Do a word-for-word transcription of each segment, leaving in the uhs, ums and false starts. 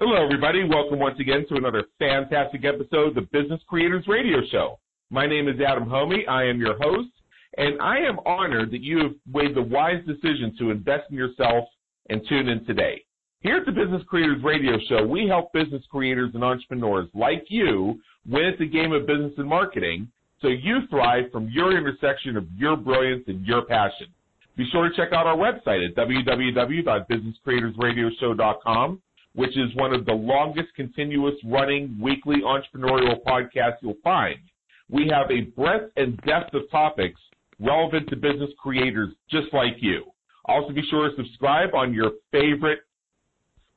Hello, everybody. Welcome once again to another fantastic episode of the Business Creators Radio Show. My name is Adam Homey. I am your host, and I am honored that you have made the wise decision to invest in yourself and tune in today. Here at the Business Creators Radio Show, we help business creators and entrepreneurs like you win at the game of business and marketing so you thrive from your intersection of your brilliance and your passion. Be sure to check out our website at w w w dot business creators radio show dot com, which is one of the longest continuous running weekly entrepreneurial podcasts you'll find. We have a breadth and depth of topics relevant to business creators just like you. Also be sure to subscribe on your favorite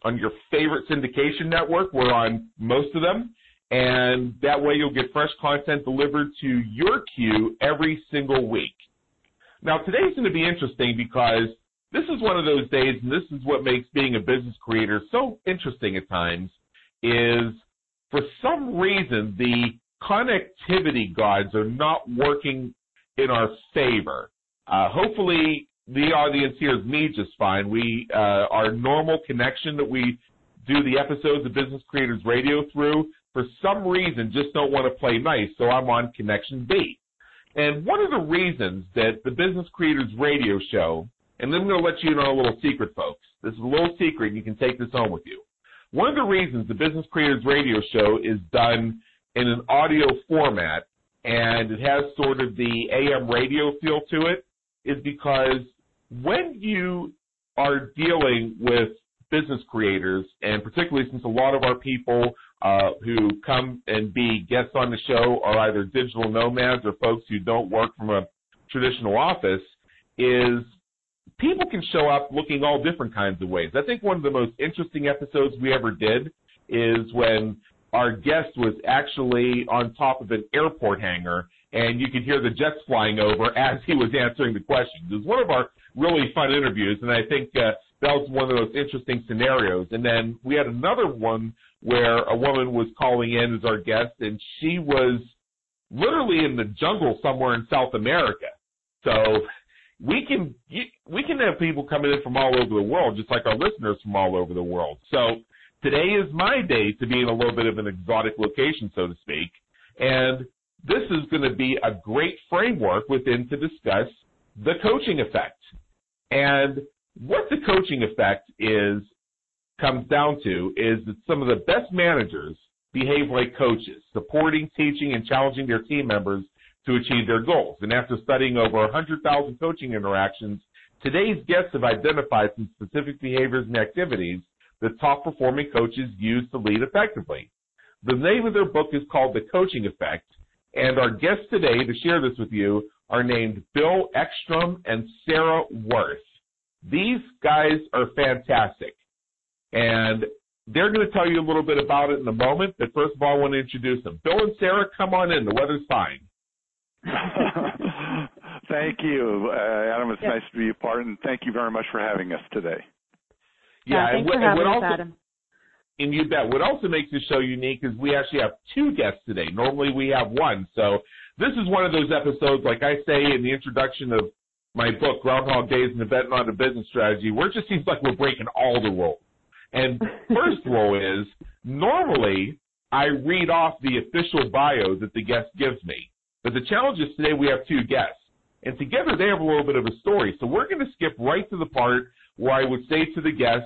on your favorite syndication network. We're on most of them, and that way you'll get fresh content delivered to your queue every single week. Now, today's going to be interesting because this is one of those days, and this is what makes being a business creator so interesting at times, is for some reason the connectivity gods are not working in our favor. Uh, hopefully the audience hears me just fine. We, uh, our normal connection that we do the episodes of Business Creators Radio through, for some reason just don't want to play nice, so I'm on connection B. And one of the reasons that the Business Creators Radio Show, and then I'm going to let you know a little secret, folks. This is a little secret, and you can take this home with you. One of the reasons the Business Creators Radio Show is done in an audio format, and it has sort of the A M radio feel to it, is because when you are dealing with business creators, and particularly since a lot of our people uh, who come and be guests on the show are either digital nomads or folks who don't work from a traditional office, is people can show up looking all different kinds of ways. I think one of the most interesting episodes we ever did is when our guest was actually on top of an airport hangar, and you could hear the jets flying over as he was answering the questions. It was one of our really fun interviews, and I think uh, that was one of those interesting scenarios. And then we had another one where a woman was calling in as our guest, and she was literally in the jungle somewhere in South America. So we can we can have people coming in from all over the world, just like our listeners from all over the world. So today is my day to be in a little bit of an exotic location, so to speak, and this is going to be a great framework within to discuss the coaching effect. And what the coaching effect is comes down to is that some of the best managers behave like coaches, supporting, teaching, and challenging their team members to achieve their goals. And after studying over one hundred thousand coaching interactions, today's guests have identified some specific behaviors and activities the top-performing coaches use to lead effectively. The name of their book is called The Coaching Effect, and our guests today to share this with you are named Bill Eckstrom and Sarah Wirth. These guys are fantastic, and they're going to tell you a little bit about it in a moment, but first of all, I want to introduce them. Bill and Sarah, come on in. The weather's fine. Thank you, uh, Adam. It's yes. nice to be a part, and thank you very much for having us today. Yeah, yeah, and what, and what us, also, Adam. And you bet. What also makes this show unique is we actually have two guests today. Normally we have one. So this is one of those episodes, like I say in the introduction of my book, Groundhog Days and the Vet Not a Business Strategy, where it just seems like we're breaking all the rules. And first rule is normally I read off the official bio that the guest gives me. But the challenge is today we have two guests. And together they have a little bit of a story. So we're going to skip right to the part where I would say to the guest,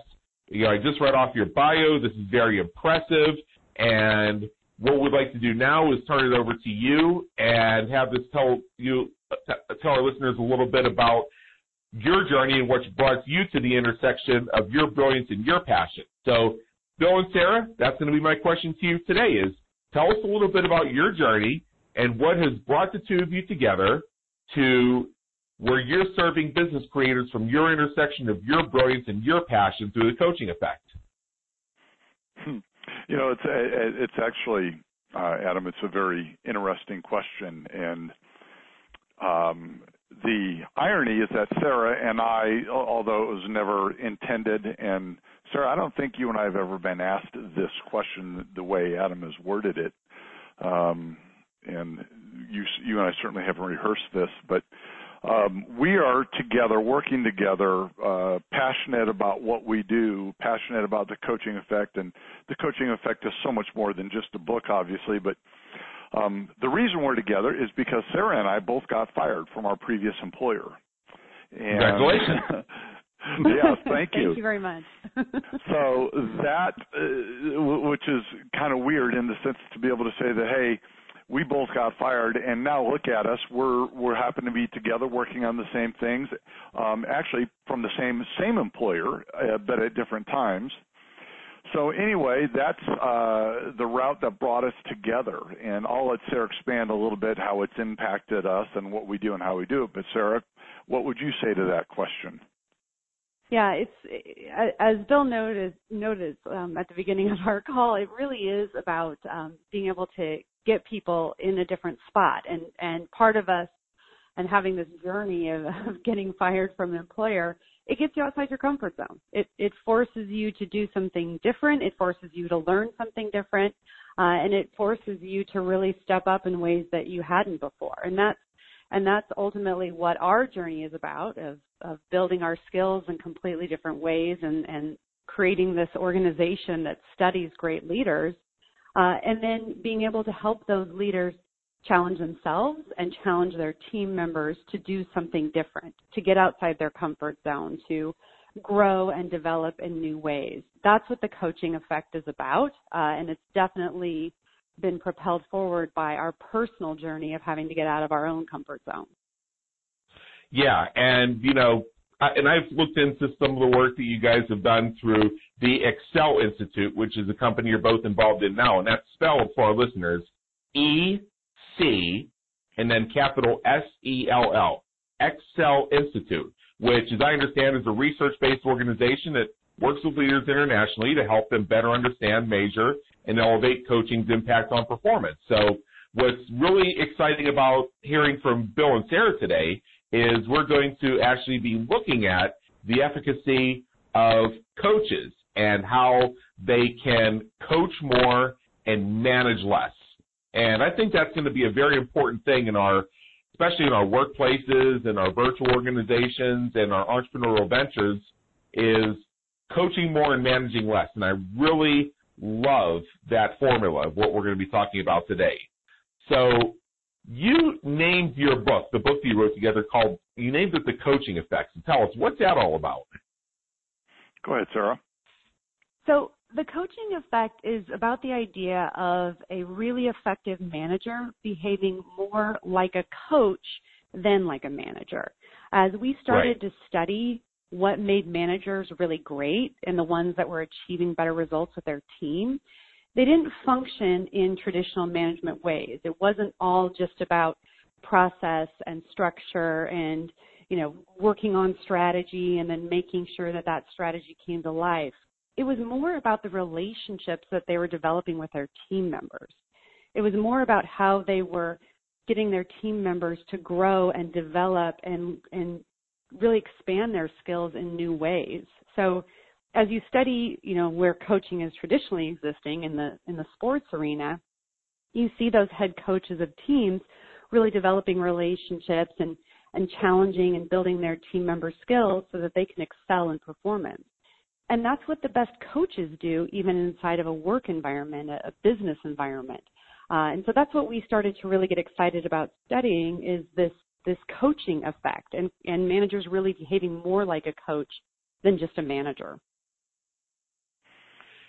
you know, I just read off your bio. This is very impressive. And what we'd like to do now is turn it over to you and have this tell you, t- tell our listeners a little bit about your journey and what's brought you to the intersection of your brilliance and your passion. So, Bill and Sarah, that's going to be my question to you today is tell us a little bit about your journey and what has brought the two of you together to where you're serving business creators from your intersection of your brilliance and your passion through the coaching effect. You know, it's a, it's actually, uh, Adam, it's a very interesting question. And um, the irony is that Sarah and I, although it was never intended, and Sarah, I don't think you and I have ever been asked this question the way Adam has worded it. Um, and you, you and I certainly have rehearsed this, but Um, we are together, working together, uh, passionate about what we do, passionate about the coaching effect. And the coaching effect is so much more than just a book, obviously. But um, the reason we're together is because Sarah and I both got fired from our previous employer. And congratulations. Yes, thank you. Thank you very much. So that, uh, which is kind of weird in the sense to be able to say that, hey, we both got fired, and now look at us. We're we're happen to be together working on the same things, um, actually from the same same employer, uh, but at different times. So anyway, that's uh, the route that brought us together, and I'll let Sarah expand a little bit how it's impacted us and what we do and how we do it. But Sarah, what would you say to that question? Yeah, it's as Bill noted noted um, at the beginning of our call. It really is about um, being able to get people in a different spot, and and part of us and having this journey of, of getting fired from an employer, it gets you outside your comfort zone. It it forces you to do something different. It forces you to learn something different, uh, and it forces you to really step up in ways that you hadn't before. And that's and that's ultimately what our journey is about, of of building our skills in completely different ways, and and creating this organization that studies great leaders. Uh, and then being able to help those leaders challenge themselves and challenge their team members to do something different, to get outside their comfort zone, to grow and develop in new ways. That's what the coaching effect is about, uh, and it's definitely been propelled forward by our personal journey of having to get out of our own comfort zone. Yeah, and, you know, I, and I've looked into some of the work that you guys have done through the Ecsell Institute, which is a company you're both involved in now, and that's spelled for our listeners E C and then capital S E L L, Ecsell Institute, which, as I understand, is a research-based organization that works with leaders internationally to help them better understand, measure, and elevate coaching's impact on performance. So what's really exciting about hearing from Bill and Sarah today is we're going to actually be looking at the efficacy of coaches and how they can coach more and manage less. And I think that's going to be a very important thing in our, especially in our workplaces and our virtual organizations and our entrepreneurial ventures, is coaching more and managing less. And I really love that formula of what we're going to be talking about today. So you named your book, the book that you wrote together, called, you named it The Coaching Effect. So tell us, what's that all about? Go ahead, Sarah. So The Coaching Effect is about the idea of a really effective manager behaving more like a coach than like a manager. As we started right. to study what made managers really great and the ones that were achieving better results with their team, they didn't function in traditional management ways. It wasn't all just about process and structure and, you know, working on strategy and then making sure that that strategy came to life. It was more about the relationships that they were developing with their team members. It was more about how they were getting their team members to grow and develop and, and really expand their skills in new ways. So as you study, you know, where coaching is traditionally existing in the in the sports arena, you see those head coaches of teams really developing relationships and, and challenging and building their team member skills so that they can excel in performance. And that's what the best coaches do, even inside of a work environment, a, a business environment. Uh, and so that's what we started to really get excited about studying, is this this coaching effect and, and managers really behaving more like a coach than just a manager.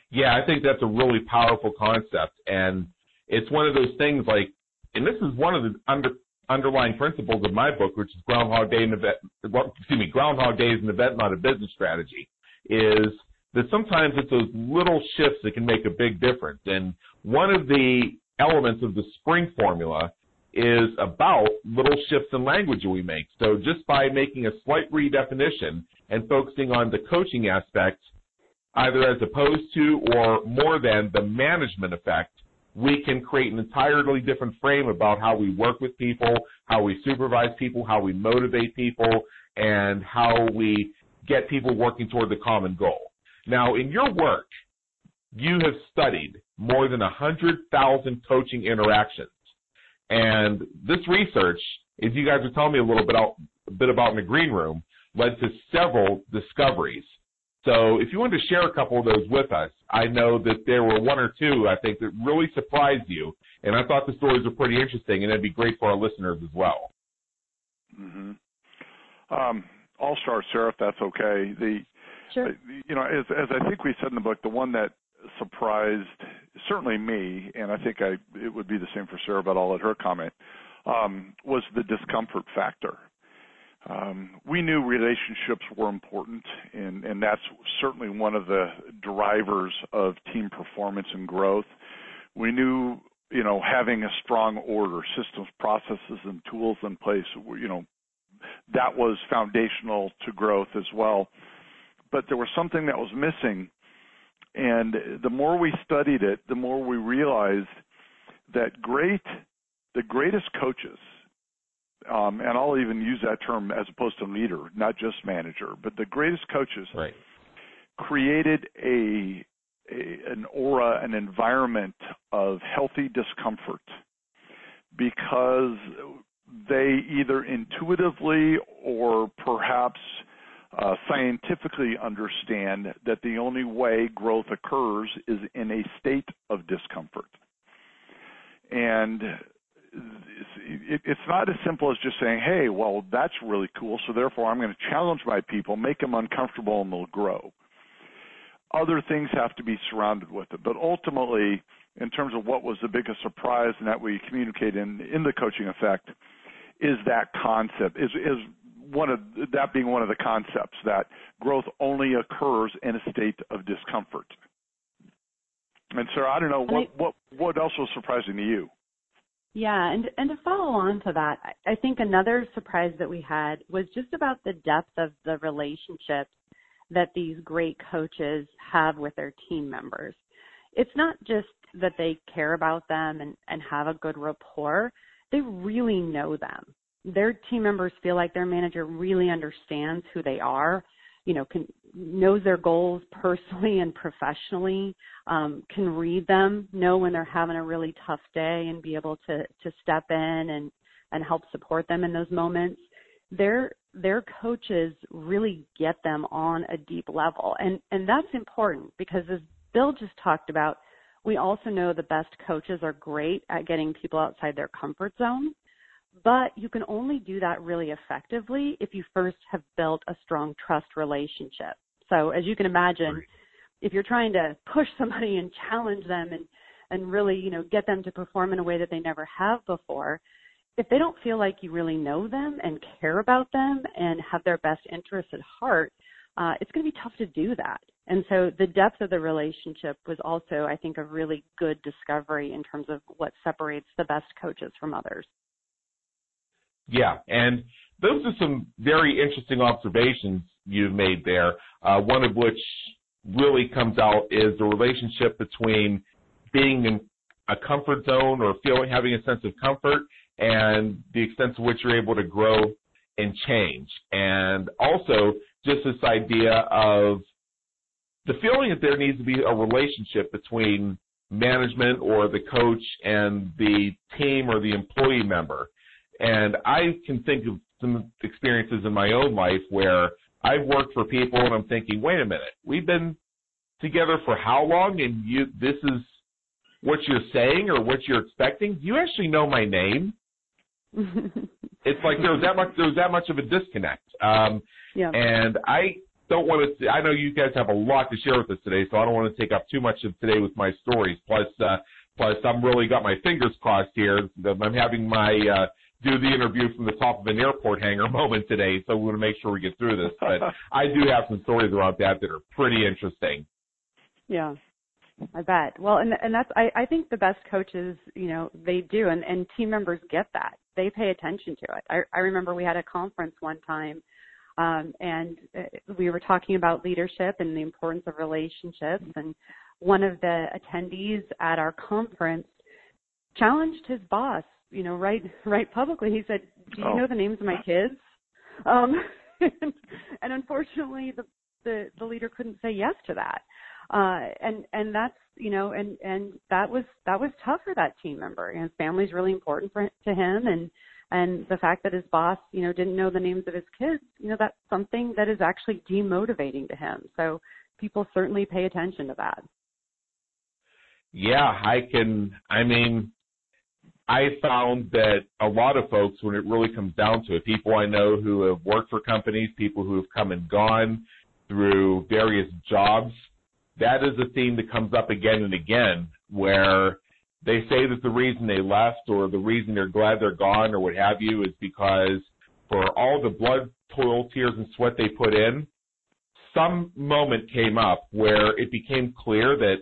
Yeah, I think that's a really powerful concept, and it's one of those things like, and this is one of the under, underlying principles of my book, which is Groundhog Day and event, excuse me, Groundhog Day is an event, not a business strategy, is that sometimes it's those little shifts that can make a big difference. And one of the elements of the spring formula is about little shifts in language that we make. So just by making a slight redefinition and focusing on the coaching aspect, either as opposed to or more than the management effect, we can create an entirely different frame about how we work with people, how we supervise people, how we motivate people, and how we get people working toward the common goal. Now, in your work, you have studied more than one hundred thousand coaching interactions. And this research, as you guys were telling me a little bit a bit about in the green room led to several discoveries. So if you wanted to share a couple of those with us, I know that there were one or two, I think, that really surprised you, and I thought the stories were pretty interesting, and it'd be great for our listeners as well. Mm-hmm. Um, I'll start, Sarah, if that's okay. The, sure. You know, as, as I think we said in the book, the one that surprised certainly me, and I think I, it would be the same for Sarah, but I'll let her comment, um, was the discomfort factor. Um, we knew relationships were important, and, and that's certainly one of the drivers of team performance and growth. We knew, you know, having a strong order, systems, processes, and tools in place, you know, that was foundational to growth as well. But there was something that was missing, and the more we studied it, the more we realized that great, the greatest coaches, Um, and I'll even use that term as opposed to leader, not just manager, but the greatest coaches right. created a, a an aura, an environment of healthy discomfort, because they either intuitively or perhaps uh, scientifically understand that the only way growth occurs is in a state of discomfort. And it's not as simple as just saying, hey, well, that's really cool, so therefore I'm going to challenge my people, make them uncomfortable, and they'll grow. Other things have to be surrounded with it. But ultimately, in terms of what was the biggest surprise and that we communicate in, in the Coaching Effect, is that concept, is, is one of that being one of the concepts, that growth only occurs in a state of discomfort. And, Sarah, I don't know, what, what, what else was surprising to you? Yeah, and and to follow on to that, I think another surprise that we had was just about the depth of the relationships that these great coaches have with their team members. It's not just that they care about them and, and have a good rapport. They really know them. Their team members feel like their manager really understands who they are, you know, can, knows their goals personally and professionally, um, can read them, know when they're having a really tough day and be able to to step in and, and help support them in those moments. Their their coaches really get them on a deep level. And, and that's important because, as Bill just talked about, we also know the best coaches are great at getting people outside their comfort zone. But you can only do that really effectively if you first have built a strong trust relationship. So as you can imagine, if you're trying to push somebody and challenge them and, and really, you know, get them to perform in a way that they never have before, if they don't feel like you really know them and care about them and have their best interests at heart, uh, it's going to be tough to do that. And so the depth of the relationship was also, I think, a really good discovery in terms of what separates the best coaches from others. Yeah, and those are some very interesting observations you've made there, uh, one of which really comes out is the relationship between being in a comfort zone or feeling having a sense of comfort and the extent to which you're able to grow and change. And also just this idea of the feeling that there needs to be a relationship between management or the coach and the team or the employee member. And I can think of some experiences in my own life where I've worked for people and I'm thinking, wait a minute, we've been together for how long, and you, this is what you're saying or what you're expecting? Do you actually know my name? It's like there was that much, there was that much of a disconnect. Um, yeah. And I don't want to – I know you guys have a lot to share with us today, so I don't want to take up too much of today with my stories. Plus, uh, plus I'm really got my fingers crossed here. I'm having my uh, – do the interview from the top of an airport hangar moment today, so we want to make sure we get through this. But I do have some stories around that that are pretty interesting. Yeah, I bet. Well, and and that's I, I think the best coaches, you know, they do, and, and team members get that. They pay attention to it. I, I remember we had a conference one time, um, and we were talking about leadership and the importance of relationships, and one of the attendees at our conference challenged his boss, you know, right, right publicly. He said, do you oh. know the names of my kids? Um, and, and unfortunately, the, the, the leader couldn't say yes to that. Uh, and, and that's, you know, and, and that was, that was tough for that team member. And his family's really important for, to him. And, And the fact that his boss, you know, didn't know the names of his kids, you know, that's something that is actually demotivating to him. So people certainly pay attention to that. Yeah, I can, I mean, I found that a lot of folks, when it really comes down to it, people I know who have worked for companies, people who have come and gone through various jobs, that is a theme that comes up again and again, where they say that the reason they left or the reason they're glad they're gone or what have you is because for all the blood, toil, tears, and sweat they put in, some moment came up where it became clear that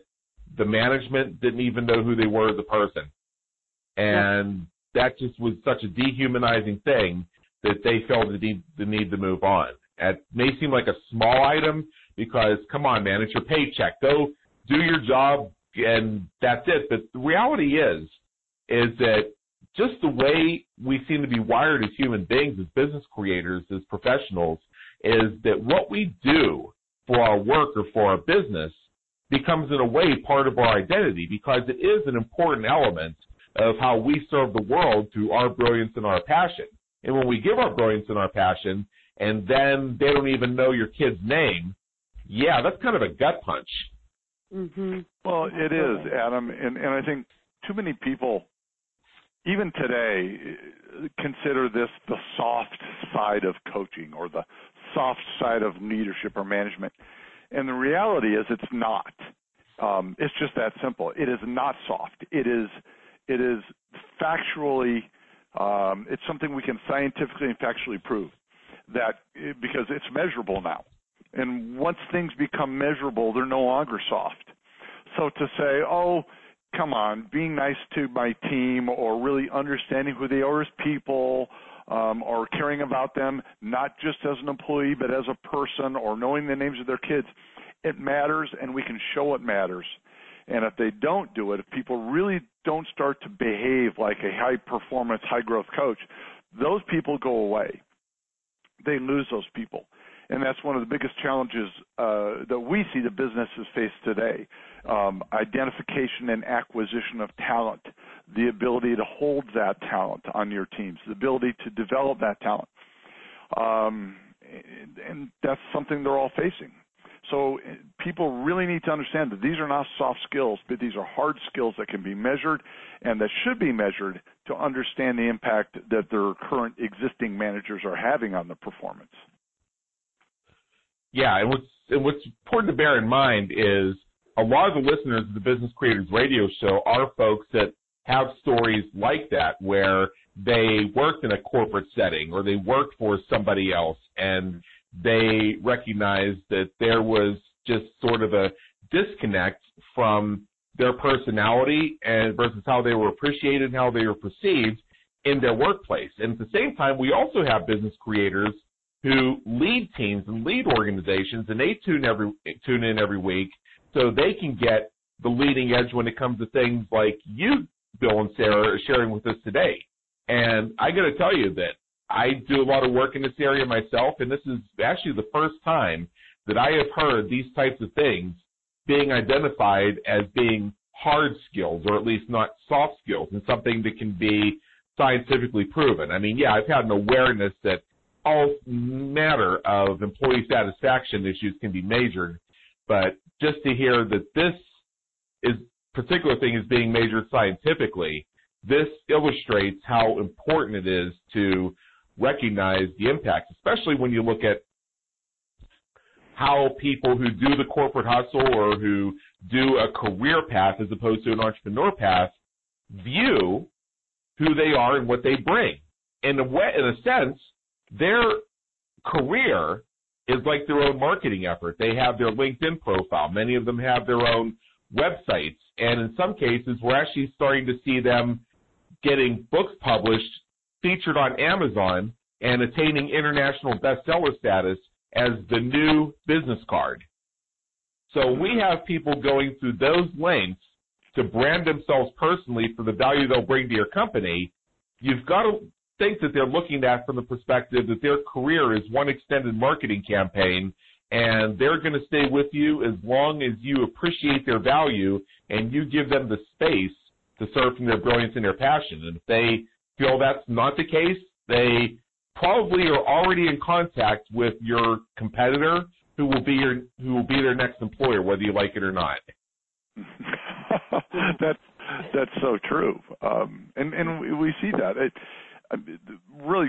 the management didn't even know who they were as a person. And that just was such a dehumanizing thing that they felt the need, the need to move on. It may seem like a small item because, come on, man, it's your paycheck. Go do your job and that's it. But the reality is, is that just the way we seem to be wired as human beings, as business creators, as professionals, is that what we do for our work or for our business becomes in a way part of our identity because it is an important element of how we serve the world through our brilliance and our passion. And when we give our brilliance and our passion, and then they don't even know your kid's name, yeah, that's kind of a gut punch. Mm-hmm. Well, it is, Adam, and, and I think too many people, even today, consider this the soft side of coaching or the soft side of leadership or management. And the reality is it's not. Um, it's just that simple. It is not soft. It is It is factually, um, it's something we can scientifically and factually prove that because it's measurable now. And once things become measurable, they're no longer soft. So to say, oh, come on, being nice to my team or really understanding who they are as people um, or caring about them, not just as an employee but as a person or knowing the names of their kids, it matters and we can show it matters. And if they don't do it, if people really don't start to behave like a high-performance, high-growth coach, those people go away. They lose those people. And that's one of the biggest challenges uh, that we see the businesses face today, um, identification and acquisition of talent, the ability to hold that talent on your teams, the ability to develop that talent. Um, and that's something they're all facing. So people really need to understand that these are not soft skills, but these are hard skills that can be measured and that should be measured to understand the impact that their current existing managers are having on the performance. Yeah, and what's, and what's important to bear in mind is a lot of the listeners of the Business Creators Radio Show are folks that have stories like that where they worked in a corporate setting or they worked for somebody else and they recognized that there was just sort of a disconnect from their personality and versus how they were appreciated and how they were perceived in their workplace. And at the same time, we also have business creators who lead teams and lead organizations, and they tune every tune in every week so they can get the leading edge when it comes to things like you, Bill and Sarah, are sharing with us today. And I got to tell you that I do a lot of work in this area myself, and this is actually the first time that I have heard these types of things being identified as being hard skills, or at least not soft skills, and something that can be scientifically proven. I mean, yeah, I've had an awareness that all manner of employee satisfaction issues can be measured, but just to hear that this is particular thing is being measured scientifically, this illustrates how important it is to recognize the impact, especially when you look at how people who do the corporate hustle or who do a career path as opposed to an entrepreneur path view who they are and what they bring. In a way, in a sense, their career is like their own marketing effort. They have their LinkedIn profile. Many of them have their own websites, and in some cases, we're actually starting to see them getting books published, featured on Amazon, and attaining international bestseller status as the new business card. So we have people going through those lengths to brand themselves personally for the value they'll bring to your company. You've got to think that they're looking at from the perspective that their career is one extended marketing campaign, and they're going to stay with you as long as you appreciate their value and you give them the space to serve from their brilliance and their passion. And if they feel that's not the case, they probably are already in contact with your competitor who will be your who will be their next employer, whether you like it or not. that's that's so true, um, and and we see that. It, really,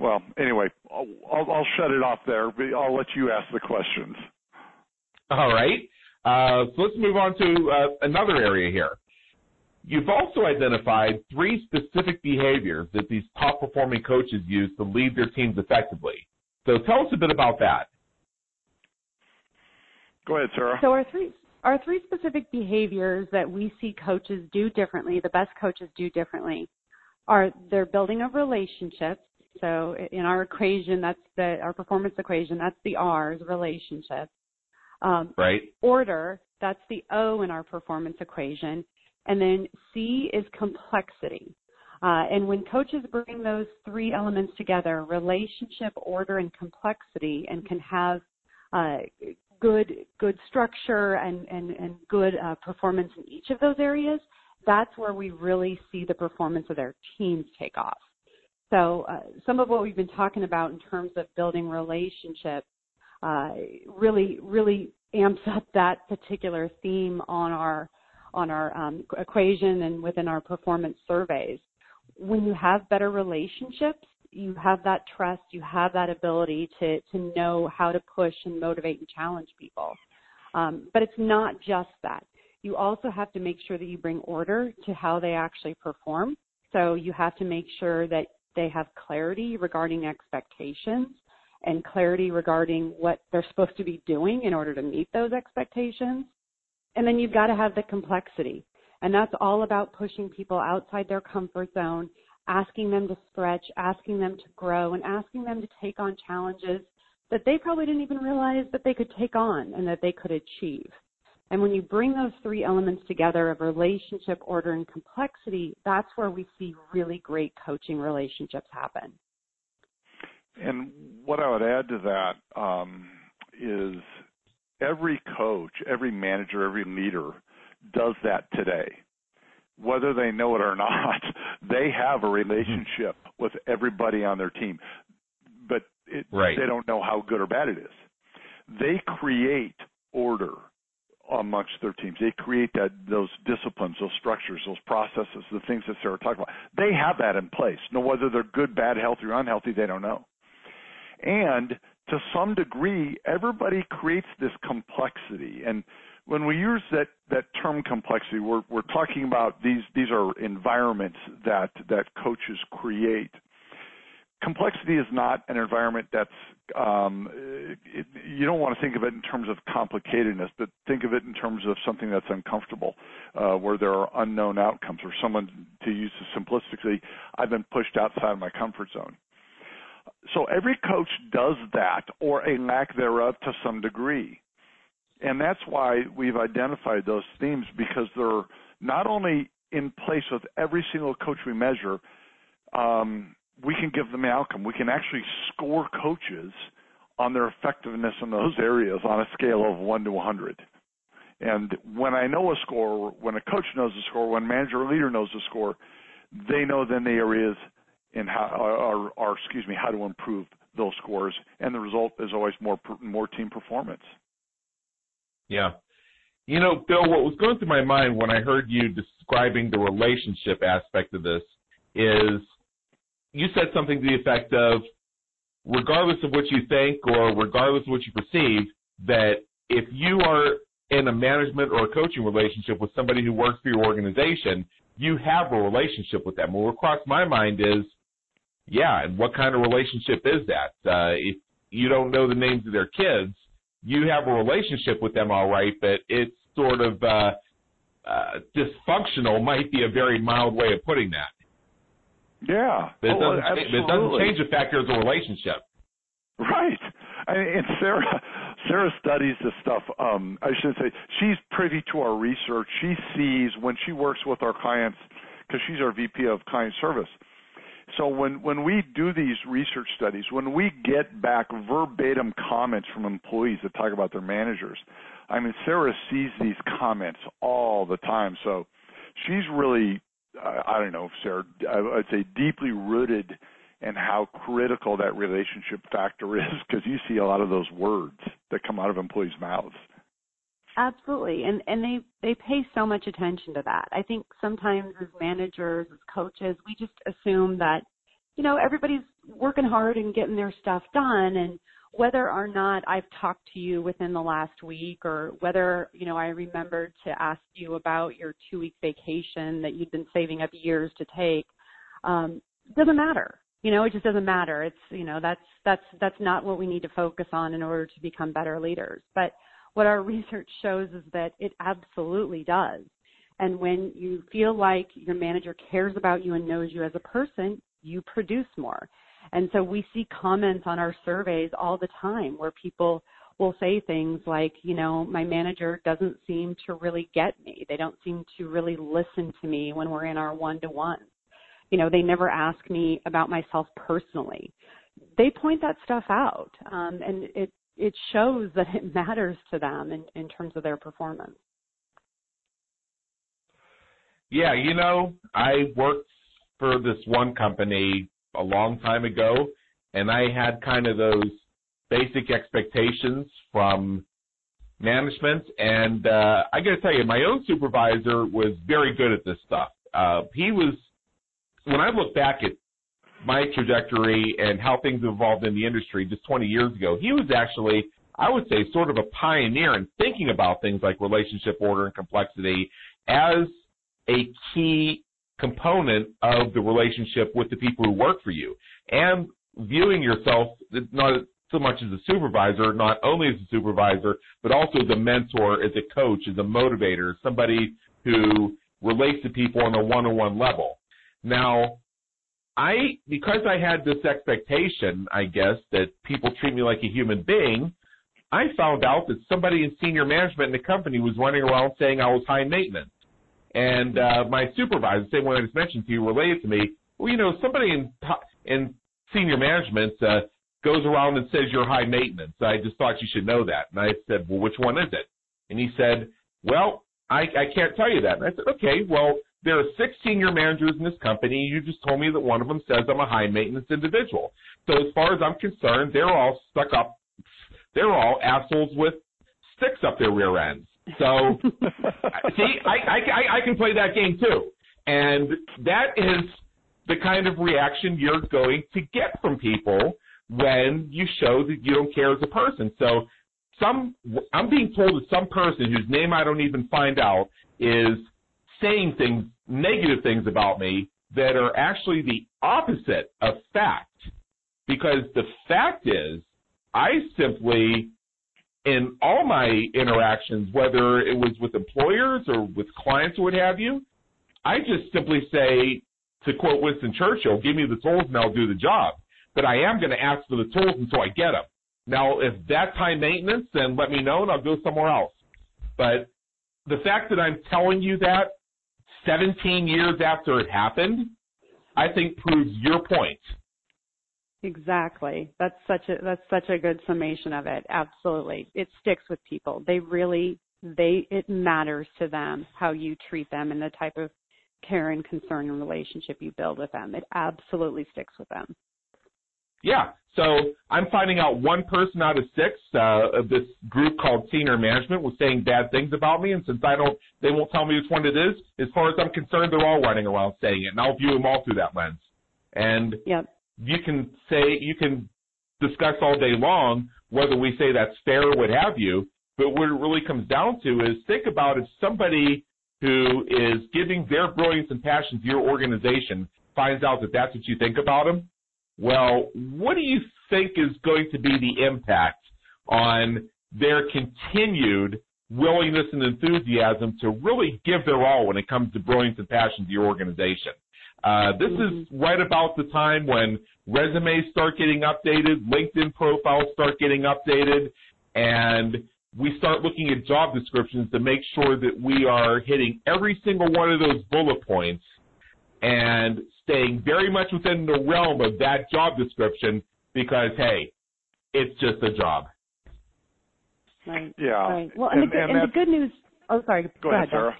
well, anyway, I'll, I'll, I'll shut it off there, but I'll let you ask the questions. All right. Uh, so let's move on to uh, another area here. You've also identified three specific behaviors that these top-performing coaches use to lead their teams effectively. So tell us a bit about that. Go ahead, Sarah. So our three, our three specific behaviors that we see coaches do differently, the best coaches do differently, are they're building of relationships. So in our equation, that's the our performance equation, that's the R's, relationships. Um, right. Order, that's the O in our performance equation. And then C is complexity. Uh, and when coaches bring those three elements together, relationship, order, and complexity, and can have uh, good good structure and, and, and good uh, performance in each of those areas, that's where we really see the performance of their teams take off. So uh, some of what we've been talking about in terms of building relationships uh, really, really amps up that particular theme on our on our um, equation and within our performance surveys. When you have better relationships, you have that trust, you have that ability to, to know how to push and motivate and challenge people. Um, but it's not just that. You also have to make sure that you bring order to how they actually perform. So you have to make sure that they have clarity regarding expectations and clarity regarding what they're supposed to be doing in order to meet those expectations. And then you've got to have the complexity. And that's all about pushing people outside their comfort zone, asking them to stretch, asking them to grow, and asking them to take on challenges that they probably didn't even realize that they could take on and that they could achieve. And when you bring those three elements together of relationship, order, and complexity, that's where we see really great coaching relationships happen. And what I would add to that um, is every coach, every manager, every leader does that today. Whether they know it or not, they have a relationship with everybody on their team, but it, right. they don't know how good or bad it is. They create order amongst their teams. They create that, those disciplines, those structures, those processes, the things that Sarah talked about. They have that in place. Now, whether they're good, bad, healthy, or unhealthy, they don't know. And to some degree, everybody creates this complexity. And when we use that, that term complexity, we're, we're talking about these, these are environments that, that coaches create. Complexity is not an environment that's, um, it, you don't want to think of it in terms of complicatedness, but think of it in terms of something that's uncomfortable, uh, where there are unknown outcomes, or someone, to use this simplistically, I've been pushed outside of my comfort zone. So every coach does that, or a lack thereof to some degree. And that's why we've identified those themes, because they're not only in place with every single coach we measure, um, we can give them an outcome. We can actually score coaches on their effectiveness in those areas on a scale of one to one hundred. And when I know a score, when a coach knows a score, when a manager or leader knows a score, they know then the areas in how, or, or excuse me, how to improve those scores. And the result is always more, more team performance. Yeah. You know, Bill, what was going through my mind when I heard you describing the relationship aspect of this is, you said something to the effect of, regardless of what you think or regardless of what you perceive, that if you are in a management or a coaching relationship with somebody who works for your organization, you have a relationship with them. Well, what crossed my mind is, yeah, and what kind of relationship is that? Uh, if you don't know the names of their kids, you have a relationship with them all right, but it's sort of uh, uh, dysfunctional might be a very mild way of putting that. Yeah. But it, oh, doesn't, it doesn't change the fact there's a relationship. Right. I mean, and Sarah Sarah studies this stuff. Um, I should say she's privy to our research. She sees when she works with our clients, because she's our V P of client service. So when, when we do these research studies, when we get back verbatim comments from employees that talk about their managers, I mean, Sarah sees these comments all the time. So she's really I don't know, Sarah, I'd say deeply rooted in how critical that relationship factor is, because you see a lot of those words that come out of employees' mouths. Absolutely, and and they, they pay so much attention to that. I think sometimes as managers, as coaches, we just assume that, you know, everybody's working hard and getting their stuff done, and whether or not I've talked to you within the last week, or whether, you know, I remembered to ask you about your two-week vacation that you've been saving up years to take, um, doesn't matter. You know, it just doesn't matter. It's, you know, that's that's that's not what we need to focus on in order to become better leaders. But what our research shows is that it absolutely does. And when you feel like your manager cares about you and knows you as a person, you produce more. And so we see comments on our surveys all the time where people will say things like, you know, my manager doesn't seem to really get me. They don't seem to really listen to me when we're in our one-to-one. You know, they never ask me about myself personally. They point that stuff out, um, and it it shows that it matters to them in, in terms of their performance. Yeah, you know, I worked for this one company a long time ago, and I had kind of those basic expectations from management, and uh, I got to tell you, my own supervisor was very good at this stuff. Uh, he was, when I look back at my trajectory and how things evolved in the industry just twenty years ago, he was actually, I would say, sort of a pioneer in thinking about things like relationship order and complexity as a key component of the relationship with the people who work for you, and viewing yourself not so much as a supervisor, not only as a supervisor, but also as a mentor, as a coach, as a motivator, somebody who relates to people on a one-on-one level. Now, I, because I had this expectation, I guess, that people treat me like a human being, I found out that somebody in senior management in the company was running around saying I was high maintenance. And uh, my supervisor, the same one I just mentioned to you, related to me, well, you know, somebody in in senior management uh, goes around and says you're high maintenance. I just thought you should know that. And I said, well, which one is it? And he said, well, I, I can't tell you that. And I said, okay, well, there are six senior managers in this company. You just told me that one of them says I'm a high maintenance individual. So as far as I'm concerned, they're all stuck up. They're all assholes with sticks up their rear ends. So, see, I, I, I can play that game too. And that is the kind of reaction you're going to get from people when you show that you don't care as a person. So some, I'm being told that some person whose name I don't even find out is saying things, negative things about me that are actually the opposite of fact. Because the fact is, I simply, in all my interactions, whether it was with employers or with clients or what have you, I just simply say, to quote Winston Churchill, give me the tools and I'll do the job. But I am going to ask for the tools until I get them. Now, if that's high maintenance, then let me know and I'll go somewhere else. But the fact that I'm telling you that seventeen years after it happened, I think proves your point. Exactly. That's such a that's such a good summation of it. Absolutely. It sticks with people. They really they it matters to them how you treat them and the type of care and concern and relationship you build with them. It absolutely sticks with them. Yeah. So I'm finding out one person out of six uh, of this group called senior management was saying bad things about me, and since I don't, they won't tell me which one it is. As far as I'm concerned, they're all running around saying it, and I'll view them all through that lens. And yep. You can say, you can discuss all day long whether we say that's fair or what have you, but what it really comes down to is think about if somebody who is giving their brilliance and passion to your organization finds out that that's what you think about them, well, what do you think is going to be the impact on their continued willingness and enthusiasm to really give their all when it comes to brilliance and passion to your organization? Uh, this is right about the time when resumes start getting updated, LinkedIn profiles start getting updated, and we start looking at job descriptions to make sure that we are hitting every single one of those bullet points and staying very much within the realm of that job description because, hey, it's just a job. Right. Yeah. Right. Well, and, and, the, and, and the good news – oh, sorry. Go, go ahead, ahead Sarah.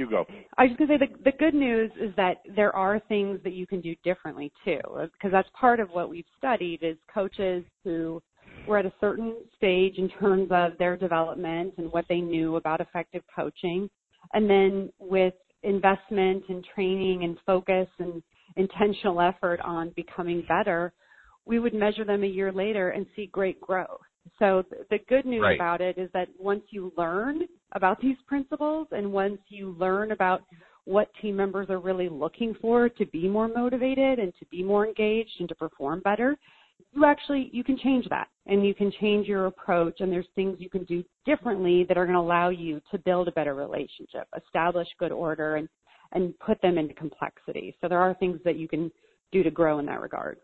You go. I was just going to say the, the good news is that there are things that you can do differently too, because that's part of what we've studied is coaches who were at a certain stage in terms of their development and what they knew about effective coaching. And then with investment and training and focus and intentional effort on becoming better, we would measure them a year later and see great growth. So the good news right. about it is that once you learn about these principles and once you learn about what team members are really looking for to be more motivated and to be more engaged and to perform better, you actually, you can change that and you can change your approach, and there's things you can do differently that are going to allow you to build a better relationship, establish good order, and, and put them into complexity. So there are things that you can do to grow in that regard.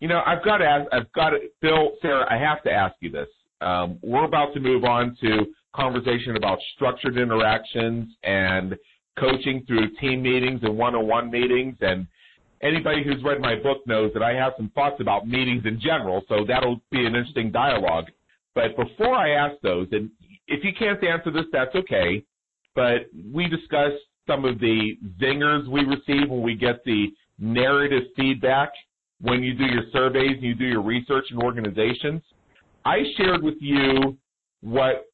You know, I've got to ask, I've got to, Bill, Sarah, I have to ask you this. Um, we're about to move on to conversation about structured interactions and coaching through team meetings and one-on-one meetings. And anybody who's read my book knows that I have some thoughts about meetings in general, so that'll be an interesting dialogue. But before I ask those, and if you can't answer this, that's okay, but we discussed some of the zingers we receive when we get the narrative feedback when you do your surveys and you do your research in organizations. I shared with you what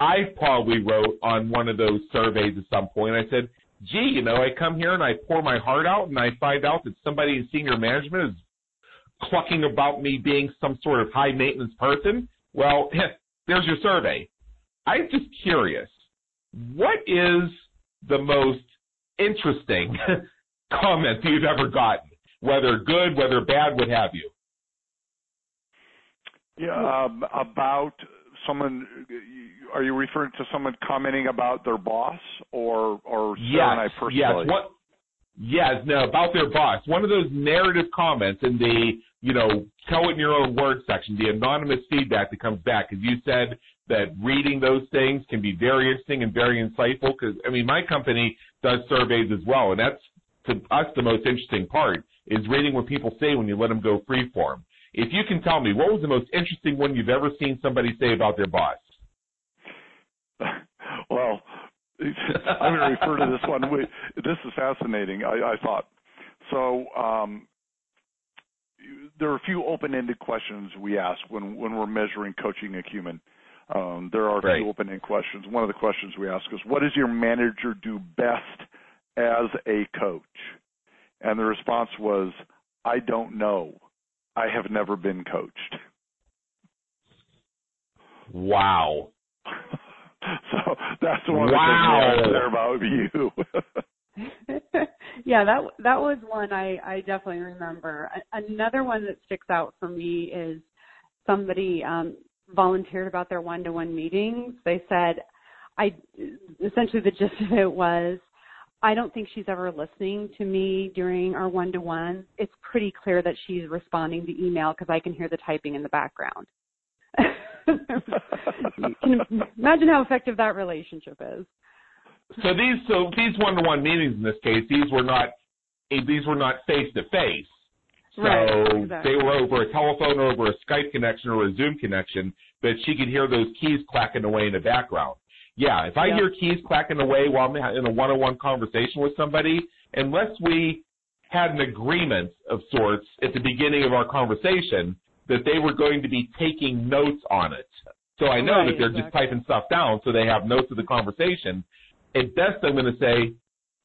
I probably wrote on one of those surveys at some point. I said, gee, you know, I come here and I pour my heart out and I find out that somebody in senior management is clucking about me being some sort of high-maintenance person. Well, there's your survey. I'm just curious, what is the most interesting comment you've ever gotten, whether good, whether bad, what have you? Yeah, um, about someone, are you referring to someone commenting about their boss or, or yes, Sarah and I personally? Yes, what, yes, no, about their boss. One of those narrative comments in the, you know, tell it in your own words section, the anonymous feedback that comes back. Because you said that reading those things can be very interesting and very insightful. Because, I mean, my company does surveys as well, and that's, to us, the most interesting part is reading what people say when you let them go freeform. If you can tell me, what was the most interesting one you've ever seen somebody say about their boss? Well, I'm going to refer to this one. We, this is fascinating, I, I thought. So um, there are a few open-ended questions we ask when, when we're measuring coaching a human. Um, there are a right. few open-ended questions. One of the questions we ask is, what does your manager do best as a coach? And the response was, I don't know. I have never been coached. Wow. So that's one wow. of the things there about you. Yeah, that that was one I, I definitely remember. Another one that sticks out for me is somebody um, volunteered about their one-to-one meetings. They said, I essentially the gist of it was, I don't think she's ever listening to me during our one-to-one. It's pretty clear that she's responding to email because I can hear the typing in the background. You can imagine how effective that relationship is. So these, so these one-to-one meetings in this case, these were not, these were not face-to-face. So right, exactly. They were over a telephone, over a Skype connection, or a Zoom connection. But she could hear those keys clacking away in the background. Yeah, if I yep. hear keys clacking away while I'm in a one-on-one conversation with somebody, unless we had an agreement of sorts at the beginning of our conversation that they were going to be taking notes on it. So I know right, that they're exactly. just typing stuff down so they have notes of the conversation. At best, I'm going to say,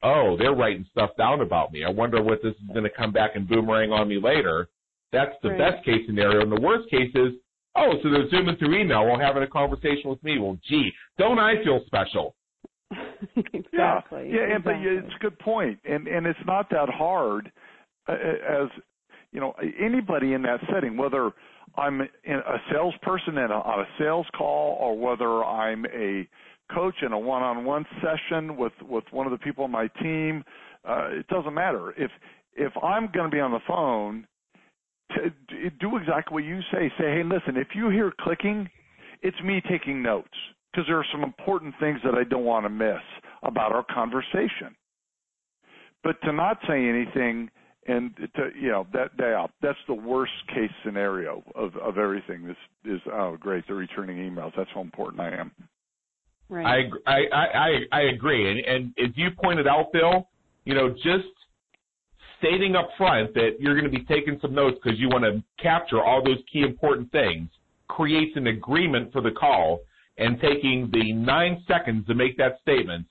oh, they're writing stuff down about me. I wonder what this is going to come back and boomerang on me later. That's the right. best case scenario. And the worst case is, oh, so they're Zooming through email while having a conversation with me. Well, gee, don't I feel special? Exactly. Yeah, yeah and, exactly. But it's a good point. And, and it's not that hard uh, as, you know, anybody in that setting, whether I'm a salesperson in a, on a sales call or whether I'm a coach in a one-on-one session with, with one of the people on my team, uh, it doesn't matter. If, if I'm going to be on the phone, to do exactly what you say. Say, hey, listen, if you hear clicking, it's me taking notes because there are some important things that I don't want to miss about our conversation. But to not say anything and to, you know, that yeah, that's the worst case scenario of, of everything. This is, oh, great, they're returning emails. That's how important I am. Right. I, I, I, I agree. And, and as you pointed out, Bill, you know, just stating up front that you're going to be taking some notes because you want to capture all those key important things creates an agreement for the call, and taking the nine seconds to make that statement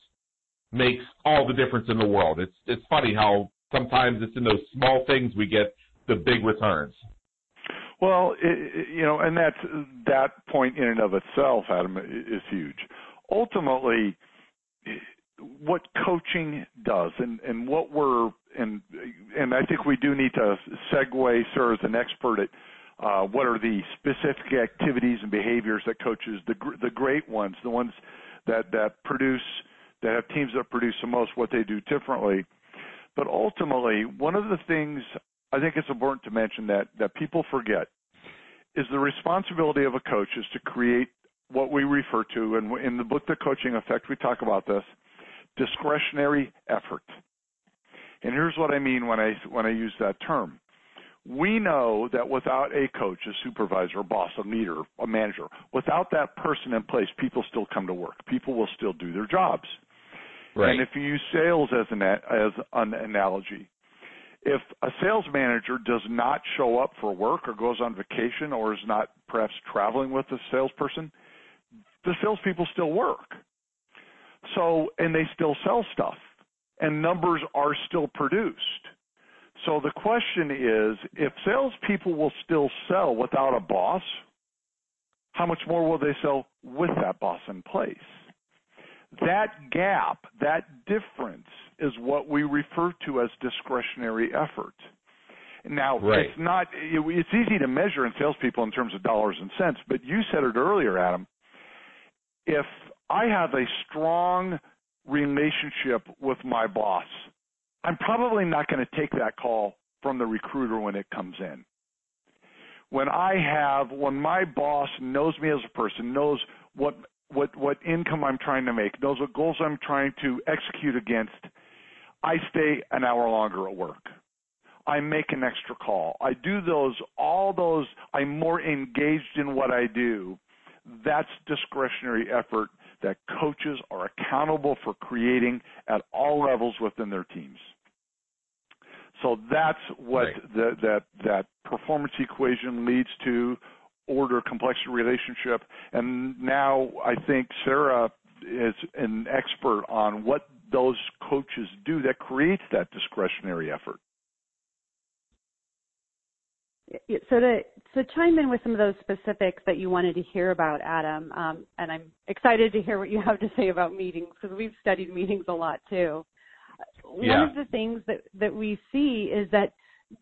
makes all the difference in the world. It's it's funny how sometimes it's in those small things we get the big returns. Well, it, you know, and that's that point in and of itself, Adam, is huge. Ultimately, what coaching does, and, and what we're and and I think we do need to segue, sir, as an expert at uh, what are the specific activities and behaviors that coaches, the the great ones, the ones that that produce, that have teams that produce the most, what they do differently. But ultimately, one of the things I think it's important to mention that that people forget is the responsibility of a coach is to create what we refer to, and in the book, The Coaching Effect, we talk about this, discretionary effort. And here's what I mean when I when I use that term. We know that without a coach, a supervisor, a boss, a leader, a manager, without that person in place, people still come to work. People will still do their jobs. Right. And if you use sales as an as an analogy, if a sales manager does not show up for work or goes on vacation or is not perhaps traveling with the salesperson, the salespeople still work. So, and they still sell stuff, and numbers are still produced. So the question is, if salespeople will still sell without a boss, how much more will they sell with that boss in place? That gap, that difference, is what we refer to as discretionary effort. Now, right. it's not it, it's easy to measure in salespeople in terms of dollars and cents, but you said it earlier, Adam. If I have a strong relationship with my boss, I'm probably not going to take that call from the recruiter when it comes in. When I have, when my boss knows me as a person, knows what what what income I'm trying to make, knows what goals I'm trying to execute against, I stay an hour longer at work. I make an extra call. I do those, all those, I'm more engaged in what I do. That's discretionary effort that coaches are accountable for creating at all levels within their teams. So that's what right. the, that that performance equation leads to, order, complexity, relationship. And now I think Sarah is an expert on what those coaches do that creates that discretionary effort. So to so chime in with some of those specifics that you wanted to hear about, Adam, um, and I'm excited to hear what you have to say about meetings, because we've studied meetings a lot too. Yeah. One of the things that, that we see is that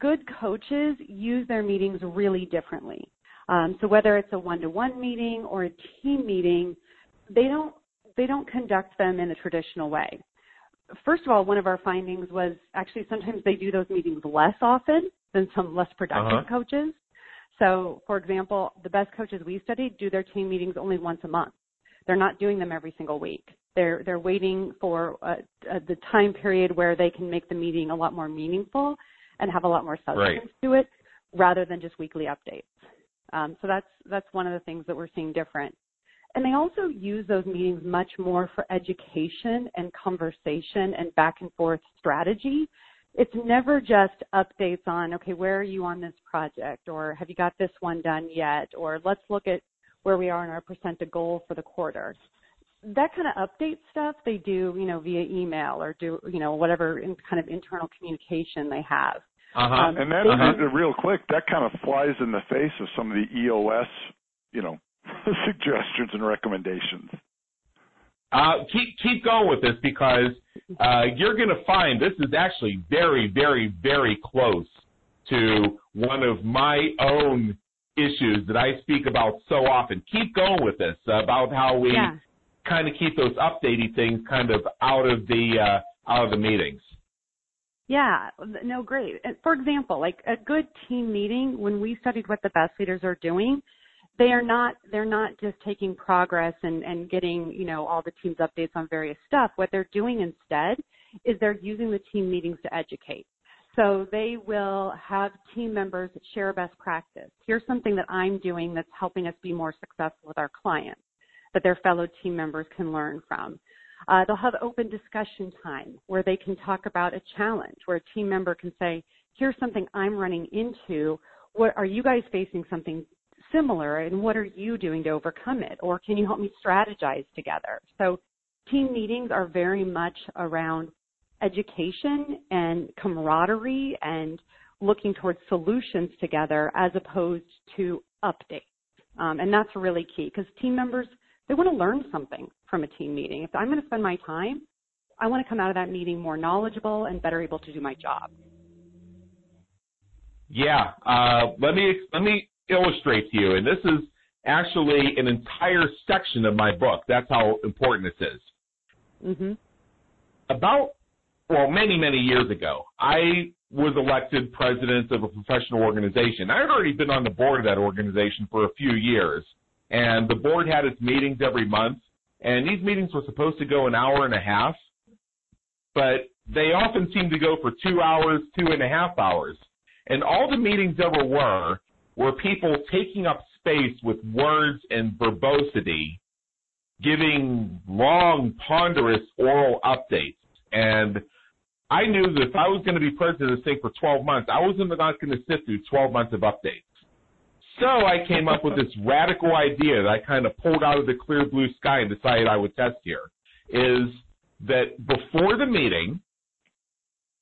good coaches use their meetings really differently. Um, so whether it's a one-to-one meeting or a team meeting, they don't they don't conduct them in a traditional way. First of all, one of our findings was actually sometimes they do those meetings less often than some less productive uh-huh. coaches. So, for example, the best coaches we studied do their team meetings only once a month. They're not doing them every single week. They're they're waiting for uh, uh, the time period where they can make the meeting a lot more meaningful and have a lot more substance right. to it, rather than just weekly updates. Um, so that's that's one of the things that we're seeing different. And they also use those meetings much more for education and conversation and back and forth strategy. It's never just updates on, okay, where are you on this project, or have you got this one done yet, or let's look at where we are in our percent to goal for the quarter. That kind of update stuff they do, you know, via email or do, you know, whatever in kind of internal communication they have. Uh-huh. Um, and that, uh-huh. real quick, that kind of flies in the face of some of the E O S, you know, suggestions and recommendations. Uh, keep keep going with this, because uh, you're going to find this is actually very, very, very close to one of my own issues that I speak about so often. Keep going with this uh, about how we yeah. kind of keep those updating things kind of out of the uh, out of the meetings. Yeah, no, great. For example, like a good team meeting, when we studied what the best leaders are doing, they are not, they're not just taking progress and, and getting, you know, all the team's updates on various stuff. What they're doing instead is they're using the team meetings to educate. So they will have team members share best practice. Here's something that I'm doing that's helping us be more successful with our clients. that their fellow team members can learn from. Uh, they'll have open discussion time where they can talk about a challenge, where a team member can say, here's something I'm running into. What are you guys facing something similar, and what are you doing to overcome it? Or can you help me strategize together? So team meetings are very much around education and camaraderie and looking towards solutions together as opposed to updates. Um, and that's really key, because team members, they want to learn something from a team meeting. If I'm going to spend my time, I want to come out of that meeting more knowledgeable and better able to do my job. Yeah, uh, let me let me illustrate to you, and this is actually an entire section of my book. That's how important this is. Mm-hmm. About, well, many, many years ago, I was elected president of a professional organization. I had already been on the board of that organization for a few years, and the board had its meetings every month, and these meetings were supposed to go an hour and a half, but they often seemed to go for two hours, two and a half hours. And all the meetings ever were were people taking up space with words and verbosity, giving long, ponderous oral updates. And I knew that if I was going to be president of this thing for twelve months, I wasn't not going to sit through twelve months of updates. So I came up with this radical idea that I kind of pulled out of the clear blue sky and decided I would test here, is that before the meeting,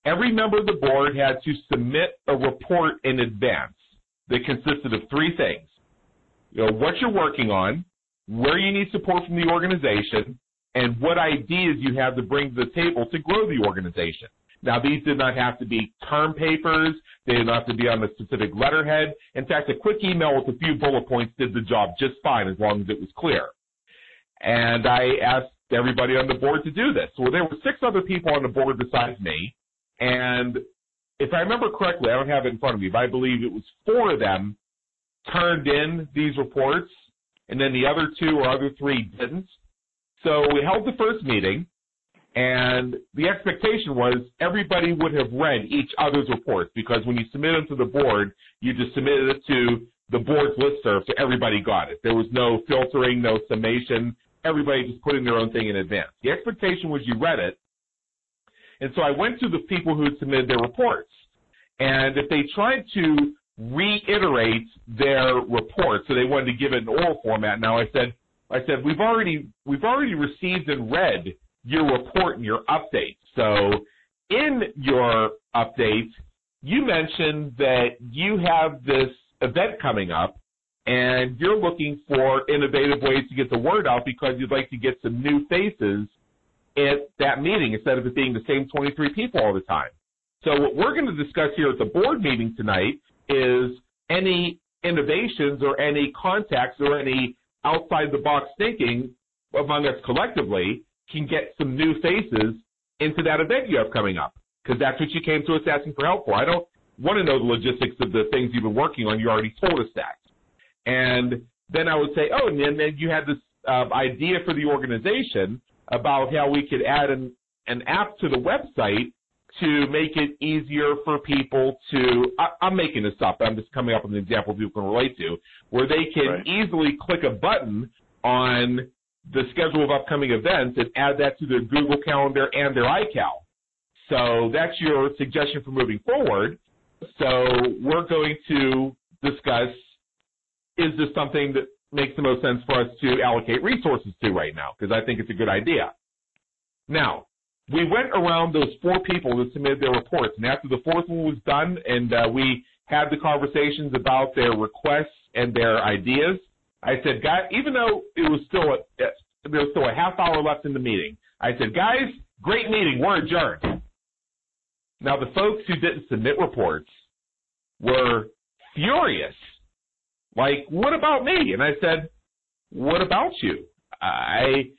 every member of the board had to submit a report in advance that consisted of three things. You know, what you're working on, where you need support from the organization, and what ideas you have to bring to the table to grow the organization. Now, these did not have to be term papers. They did not have to be on a specific letterhead. In fact, a quick email with a few bullet points did the job just fine as long as it was clear. And I asked everybody on the board to do this. Well, there were six other people on the board besides me. And if I remember correctly, I don't have it in front of me, but I believe it was four of them turned in these reports, and then the other two or other three didn't. So we held the first meeting, and the expectation was everybody would have read each other's reports, because when you submit them to the board, you just submitted it to the board's listserv, so everybody got it. There was no filtering, no summation. Everybody just put in their own thing in advance. The expectation was you read it. And so I went to the people who had submitted their reports, and if they tried to reiterate their report, so they wanted to give it an oral format. Now I said, I said we've already we've already received and read your report and your update. So in your update, you mentioned that you have this event coming up, and you're looking for innovative ways to get the word out because you'd like to get some new faces at that meeting instead of it being the same twenty-three people all the time. So what we're going to discuss here at the board meeting tonight is any innovations or any contacts or any outside-the-box thinking among us collectively can get some new faces into that event you have coming up, because that's what you came to us asking for help for. I don't want to know the logistics of the things you've been working on. You already told us that. And then I would say, oh, and then, then you had this uh, idea for the organization about how we could add an, an app to the website to make it easier for people to, I, I'm making this up, I'm just coming up with an example people can relate to, where they can right. easily click a button on the schedule of upcoming events and add that to their Google Calendar and their iCal. So that's your suggestion for moving forward. So we're going to discuss, is this something that makes the most sense for us to allocate resources to right now, because I think it's a good idea. Now, we went around those four people that submitted their reports, and after the fourth one was done and uh, we had the conversations about their requests and their ideas, I said, guys, even though it was still a, there was still a half hour left in the meeting, I said, guys, great meeting, we're adjourned. Now, the folks who didn't submit reports were furious. Like, what about me? And I said, what about you? I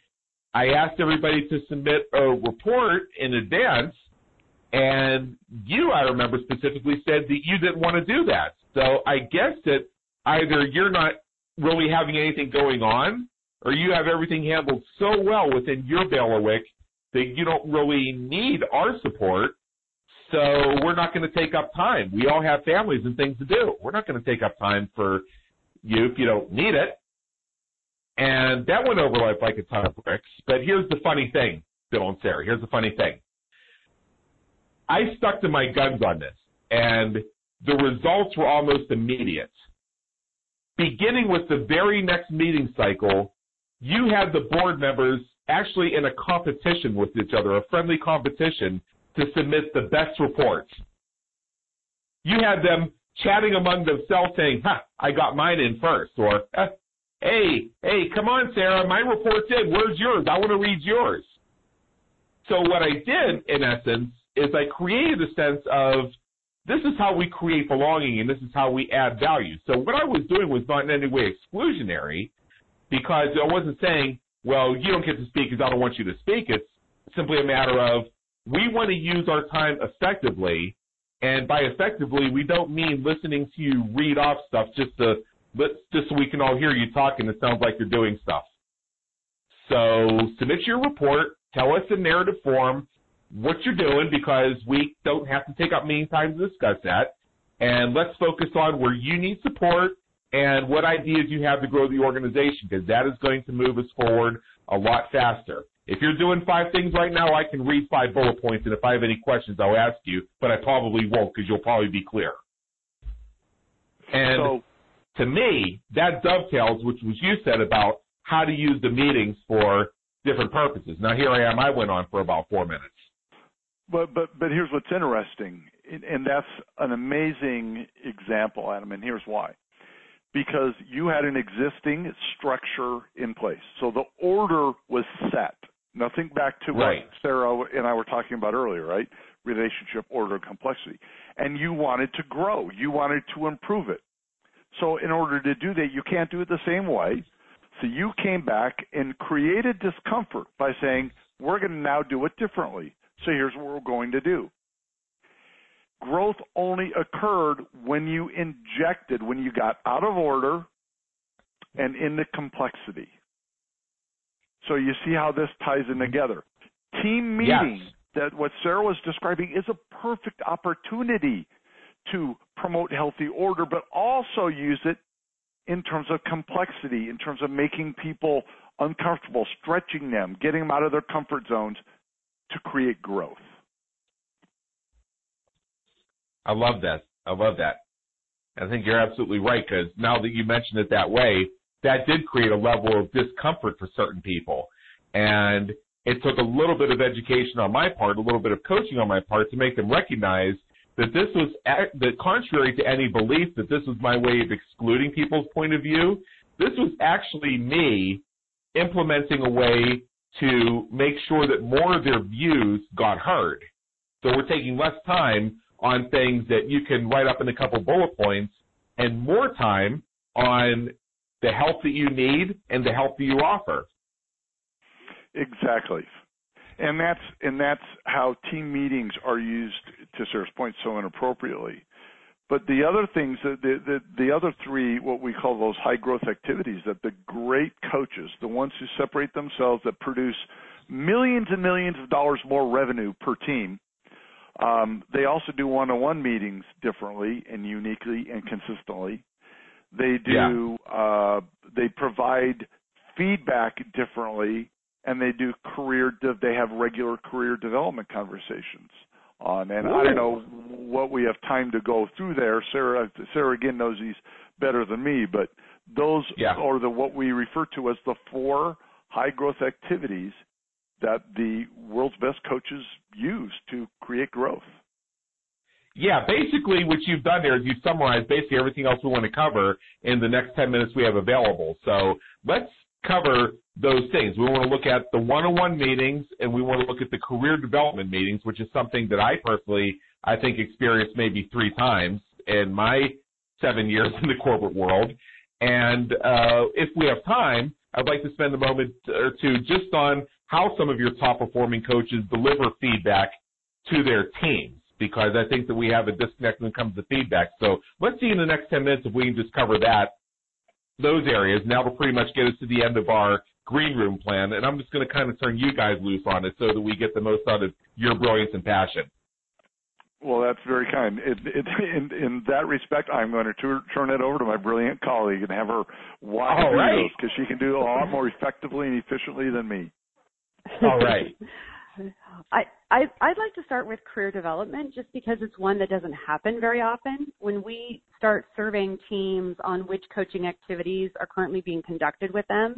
I asked everybody to submit a report in advance, and you, I remember specifically, said that you didn't want to do that. So I guess that either you're not really having anything going on, or you have everything handled so well within your bailiwick that you don't really need our support, so we're not going to take up time. We all have families and things to do. We're not going to take up time for you if you don't need it. And that went over like, like a ton of bricks. But here's the funny thing, Bill and Sarah. Here's the funny thing. I stuck to my guns on this, and the results were almost immediate. Beginning with the very next meeting cycle, you had the board members actually in a competition with each other, a friendly competition, to submit the best reports. You had them chatting among themselves saying, huh, I got mine in first, or, hey, hey, come on, Sarah, my report's in. Where's yours? I want to read yours. So what I did, in essence, is I created a sense of this is how we create belonging and this is how we add value. So what I was doing was not in any way exclusionary, because I wasn't saying, well, you don't get to speak because I don't want you to speak. It's simply a matter of we want to use our time effectively, and by effectively we don't mean listening to you read off stuff just to just so we can all hear you talk and it sounds like you're doing stuff. So submit your report, tell us in narrative form what you're doing, because we don't have to take up meeting time to discuss that. And let's focus on where you need support and what ideas you have to grow the organization, because that is going to move us forward a lot faster. If you're doing five things right now, I can read five bullet points, and if I have any questions, I'll ask you, but I probably won't because you'll probably be clear. And so, to me, that dovetails, which was you said about how to use the meetings for different purposes. Now, here I am. I went on for about four minutes. But but but here's what's interesting, and that's an amazing example, Adam, and here's why. Because you had an existing structure in place. So the order was set. Nothing back to right. what Sarah and I were talking about earlier, right? Relationship, order, complexity. And you wanted to grow. You wanted to improve it. So in order to do that, you can't do it the same way. So you came back and created discomfort by saying, we're going to now do it differently. So here's what we're going to do. Growth only occurred when you injected, when you got out of order and into complexity. So you see how this ties in together. Team meeting, yes. That what Sarah was describing is a perfect opportunity to promote healthy order, but also use it in terms of complexity, in terms of making people uncomfortable, stretching them, getting them out of their comfort zones, to create growth. I love that. I love that. I think you're absolutely right, because now that you mentioned it that way, that did create a level of discomfort for certain people. And it took a little bit of education on my part, a little bit of coaching on my part, to make them recognize that this was, that contrary to any belief that this was my way of excluding people's point of view, this was actually me implementing a way to make sure that more of their views got heard. So we're taking less time on things that you can write up in a couple bullet points and more time on the help that you need and the help that you offer. Exactly. And that's and that's how team meetings are used, to Sarah's point, so inappropriately. But the other things, the, the, the other three, what we call those high-growth activities, that the great coaches, the ones who separate themselves, that produce millions and millions of dollars more revenue per team, um, they also do one-on-one meetings differently and uniquely and consistently. They do yeah. uh, they provide feedback differently, and they do career. They have regular career development conversations. On. And I don't know what we have time to go through there. Sarah, Sarah again knows these better than me, but those yeah. are the what we refer to as the four high-growth activities that the world's best coaches use to create growth. Yeah, basically what you've done there is you've summarized basically everything else we want to cover in the next ten minutes we have available. So let's cover those things. We want to look at the one-on-one meetings, and we want to look at the career development meetings, which is something that I personally, I think, experienced maybe three times in my seven years in the corporate world. And uh, if we have time, I'd like to spend a moment or two just on how some of your top-performing coaches deliver feedback to their teams, because I think that we have a disconnect when it comes to feedback. So let's see in the next ten minutes if we can just cover that, those areas. Now we'll pretty much get us to the end of our green room plan, and I'm just going to kind of turn you guys loose on it so that we get the most out of your brilliance and passion. Well, that's very kind. It, it, in, in that respect, I'm going to tur- turn it over to my brilliant colleague and have her walk through those, because she can do it a lot more effectively and efficiently than me. All right. I, I, I'd like to start with career development, just because it's one that doesn't happen very often. When we start surveying teams on which coaching activities are currently being conducted with them,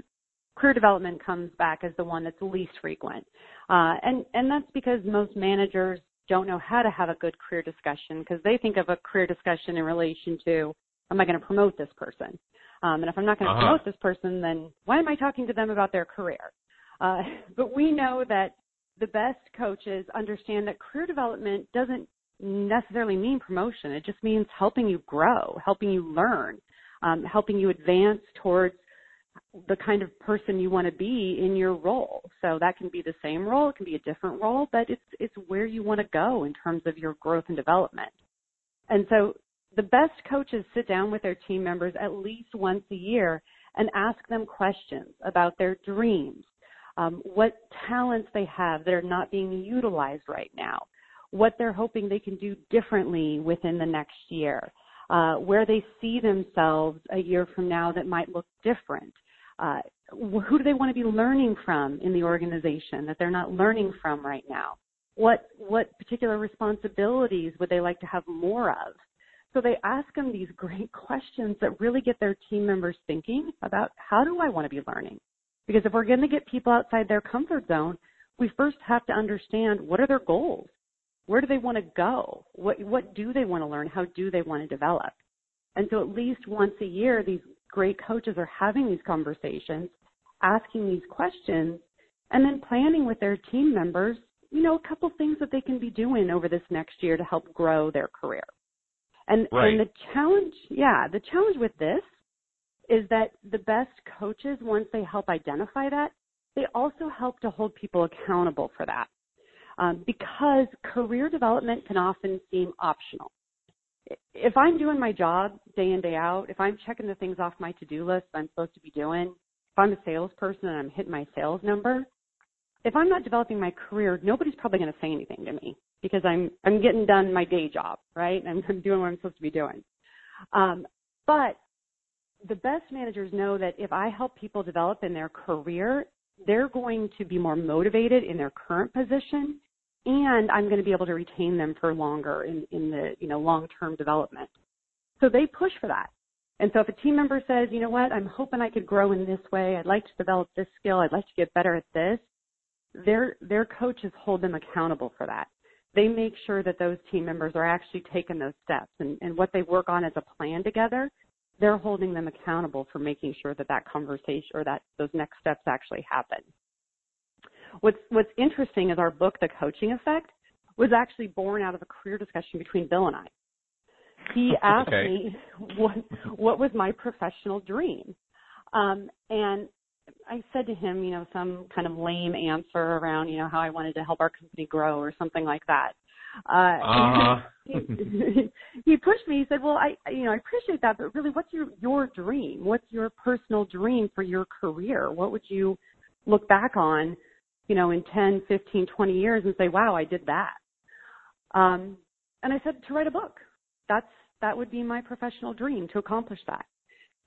career development comes back as the one that's least frequent. Uh, and, and that's because most managers don't know how to have a good career discussion, because they think of a career discussion in relation to, am I going to promote this person? Um, and if I'm not going to uh-huh. promote this person, then why am I talking to them about their career? Uh, but we know that the best coaches understand that career development doesn't necessarily mean promotion. It just means helping you grow, helping you learn, um, helping you advance towards the kind of person you want to be in your role. So that can be the same role, it can be a different role, but it's it's where you want to go in terms of your growth and development. And so the best coaches sit down with their team members at least once a year and ask them questions about their dreams, um, what talents they have that are not being utilized right now, what they're hoping they can do differently within the next year, uh, where they see themselves a year from now that might look different. Uh, who do they want to be learning from in the organization that they're not learning from right now? What what particular responsibilities would they like to have more of? So they ask them these great questions that really get their team members thinking about, how do I want to be learning? Because if we're going to get people outside their comfort zone, we first have to understand, what are their goals? Where do they want to go? What what do they want to learn? How do they want to develop? And so at least once a year, these great coaches are having these conversations, asking these questions, and then planning with their team members, you know, a couple things that they can be doing over this next year to help grow their career. And, right. and the challenge, yeah, the challenge with this is that the best coaches, once they help identify that, they also help to hold people accountable for that, um, because career development can often seem optional. If I'm doing my job day in, day out, if I'm checking the things off my to-do list I'm supposed to be doing, if I'm a salesperson and I'm hitting my sales number, if I'm not developing my career, nobody's probably going to say anything to me, because I'm I'm getting done my day job, right? I'm, I'm doing what I'm supposed to be doing. Um, but the best managers know that if I help people develop in their career, they're going to be more motivated in their current position, and I'm going to be able to retain them for longer in, in the, you know, long-term development. So they push for that. And so if a team member says, you know what, I'm hoping I could grow in this way, I'd like to develop this skill, I'd like to get better at this, their their coaches hold them accountable for that. They make sure that those team members are actually taking those steps, and, and what they work on as a plan together, they're holding them accountable for making sure that that conversation or that those next steps actually happen. What's what's interesting is our book, The Coaching Effect, was actually born out of a career discussion between Bill and I. He asked okay. me what what was my professional dream, um, and I said to him, you know, some kind of lame answer around, you know, how I wanted to help our company grow or something like that. Uh, uh-huh. he, he pushed me. He said, well, I you know I appreciate that, but really, what's your your dream? What's your personal dream for your career? What would you look back on, you know, in ten, fifteen, twenty years and say, wow, I did that. Um, and I said, to write a book. That's, that would be my professional dream, to accomplish that.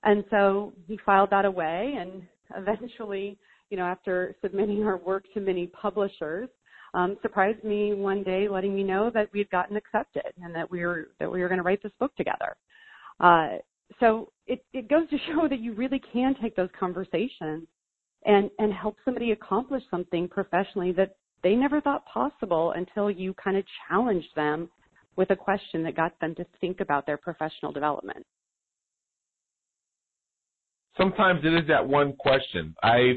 And so he filed that away, and eventually, you know, after submitting our work to many publishers, um, surprised me one day, letting me know that we had gotten accepted and that we were, that we were going to write this book together. Uh, so it, it goes to show that you really can take those conversations and and help somebody accomplish something professionally that they never thought possible until you kind of challenged them with a question that got them to think about their professional development. Sometimes it is that one question. I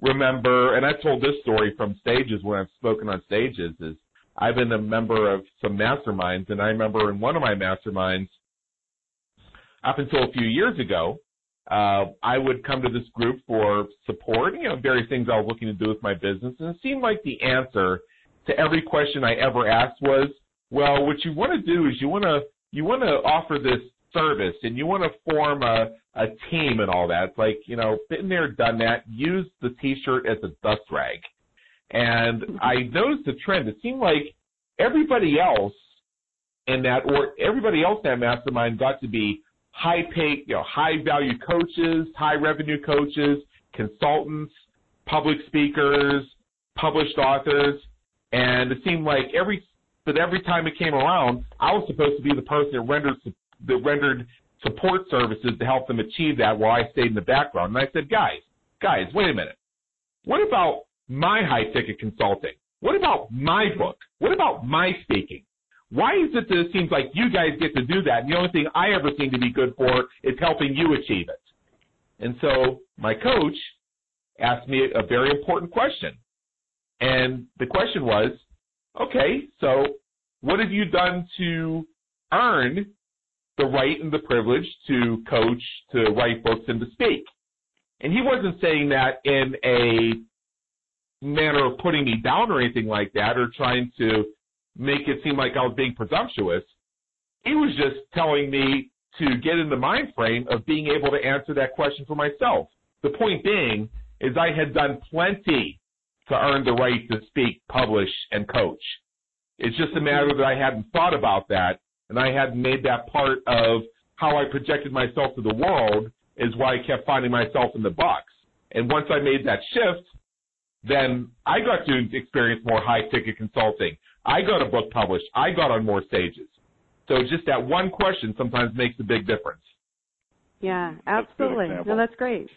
remember, and I've told this story from stages when I've spoken on stages, is I've been a member of some masterminds, and I remember in one of my masterminds, up until a few years ago, Uh, I would come to this group for support, you know, various things I was looking to do with my business, and it seemed like the answer to every question I ever asked was, well, what you want to do is you want to you want to offer this service, and you want to form a, a team and all that. It's like, you know, been there, done that, use the T-shirt as a dust rag. And I noticed the trend. It seemed like everybody else in that, or everybody else in that mastermind got to be high pay, you know, high value coaches, high revenue coaches, consultants, public speakers, published authors, and it seemed like every but every time it came around, I was supposed to be the person that rendered that rendered support services to help them achieve that, while I stayed in the background. And I said, guys, guys, wait a minute. What about my high-ticket consulting? What about my book? What about my speaking? Why is it that it seems like you guys get to do that, and the only thing I ever seem to be good for is helping you achieve it? And so my coach asked me a very important question. And the question was, okay, so what have you done to earn the right and the privilege to coach, to write books, and to speak? And he wasn't saying that in a manner of putting me down or anything like that, or trying to make it seem like I was being presumptuous. He was just telling me to get in the mind frame of being able to answer that question for myself. The point being is I had done plenty to earn the right to speak, publish, and coach. It's just a matter that I hadn't thought about that, and I hadn't made that part of how I projected myself to the world, is why I kept finding myself in the box. And once I made that shift, then I got to experience more high-ticket consulting. I got a book published. I got on more stages. So just that one question sometimes makes a big difference. Yeah, absolutely. That's no, that's great.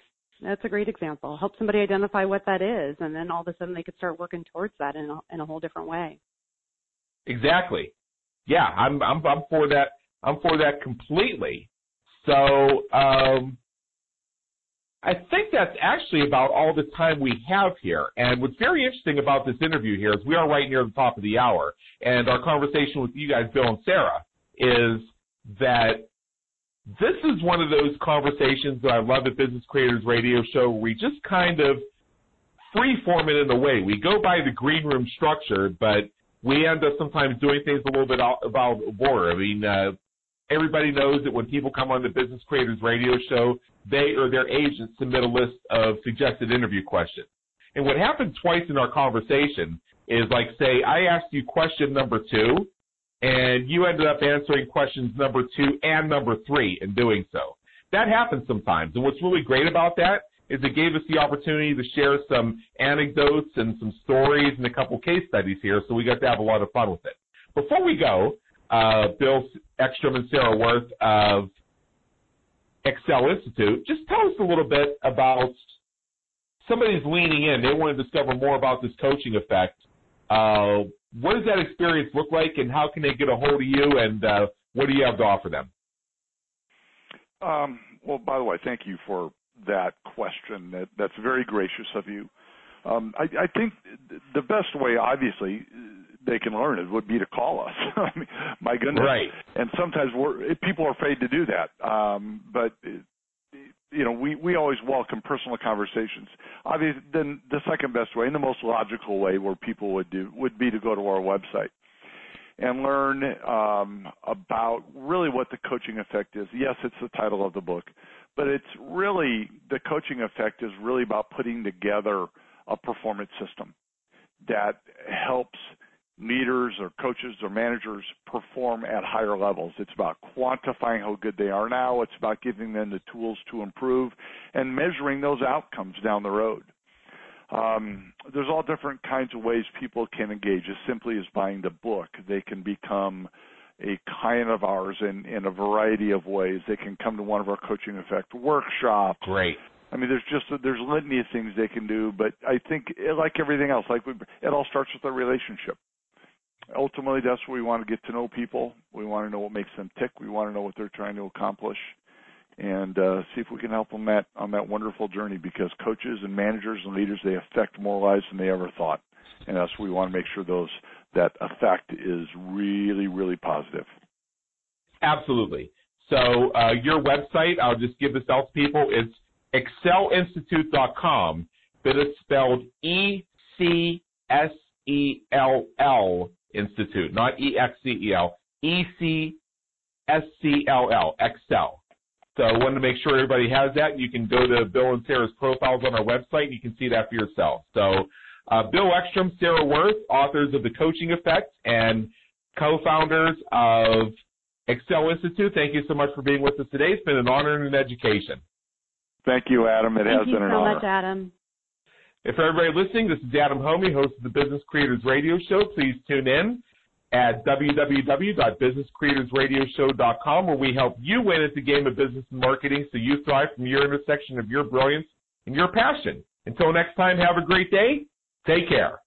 That's a great example. Help somebody identify what that is, and then all of a sudden they could start working towards that in a, in a whole different way. Exactly. Yeah, I'm I'm I'm for that. I'm for that completely. So um, I think that's actually about all the time we have here. And what's very interesting about this interview here is we are right near the top of the hour, and our conversation with you guys, Bill and Sarah, is that this is one of those conversations that I love at Business Creators Radio Show, where we just kind of free-form it in a way. We go by the green room structure, but we end up sometimes doing things a little bit out of the border. I mean, uh, everybody knows that when people come on the Business Creators Radio Show, they or their agents submit a list of suggested interview questions. And what happened twice in our conversation is, like, say, I asked you question number two, and you ended up answering questions number two and number three in doing so. That happens sometimes. And what's really great about that is it gave us the opportunity to share some anecdotes and some stories and a couple case studies here, so we got to have a lot of fun with it. Before we go, uh, Bill Eckstrom and Sarah Wirth of Ecsell Institute, just tell us a little bit about somebody's leaning in. They want to discover more about this coaching effect. Uh, What does that experience look like, and how can they get a hold of you, and uh, what do you have to offer them? Um, well, by the way, thank you for that question. That, that's very gracious of you. Um, I, I think the best way, obviously, they can learn it would be to call us. I mean, my goodness. Right. And sometimes we're, people are afraid to do that. Um, but, you know, we, we always welcome personal conversations. Obviously, then the second best way and the most logical way where people would do would be to go to our website and learn um, about really what the coaching effect is. Yes, it's the title of the book, but it's really the coaching effect is really about putting together a performance system that helps leaders or coaches or managers perform at higher levels. It's about quantifying how good they are now. It's about giving them the tools to improve and measuring those outcomes down the road. Um, there's all different kinds of ways people can engage. As simply as buying the book, they can become a client of ours in, in a variety of ways. They can come to one of our Coaching Effect workshops. Great. I mean, there's just there's a litany of things they can do, but I think, like everything else, like we, it all starts with a relationship. Ultimately, that's where we want to get to know people. We want to know what makes them tick. We want to know what they're trying to accomplish, and uh, see if we can help them that, on that wonderful journey, because coaches and managers and leaders, they affect more lives than they ever thought, and that's what we want to make sure those that effect is really, really positive. Absolutely. So uh, your website, I'll just give this out to people, it's Ecsell Institute dot com, but it's spelled E C S E L L Institute, not E X C E L, E C S C L L, Ecsell. So I wanted to make sure everybody has that. You can go to Bill and Sarah's profiles on our website, and you can see that for yourself. So uh, Bill Eckstrom, Sarah Wirth, authors of The Coaching Effect, and co-founders of Ecsell Institute. Thank you so much for being with us today. It's been an honor and an education. Thank you, Adam. It has been an honor. Thank you so much, Adam. If everybody listening, this is Adam Homey, host of the Business Creators Radio Show. Please tune in at w w w dot business creators radio show dot com, where we help you win at the game of business and marketing so you thrive from your intersection of your brilliance and your passion. Until next time, have a great day. Take care.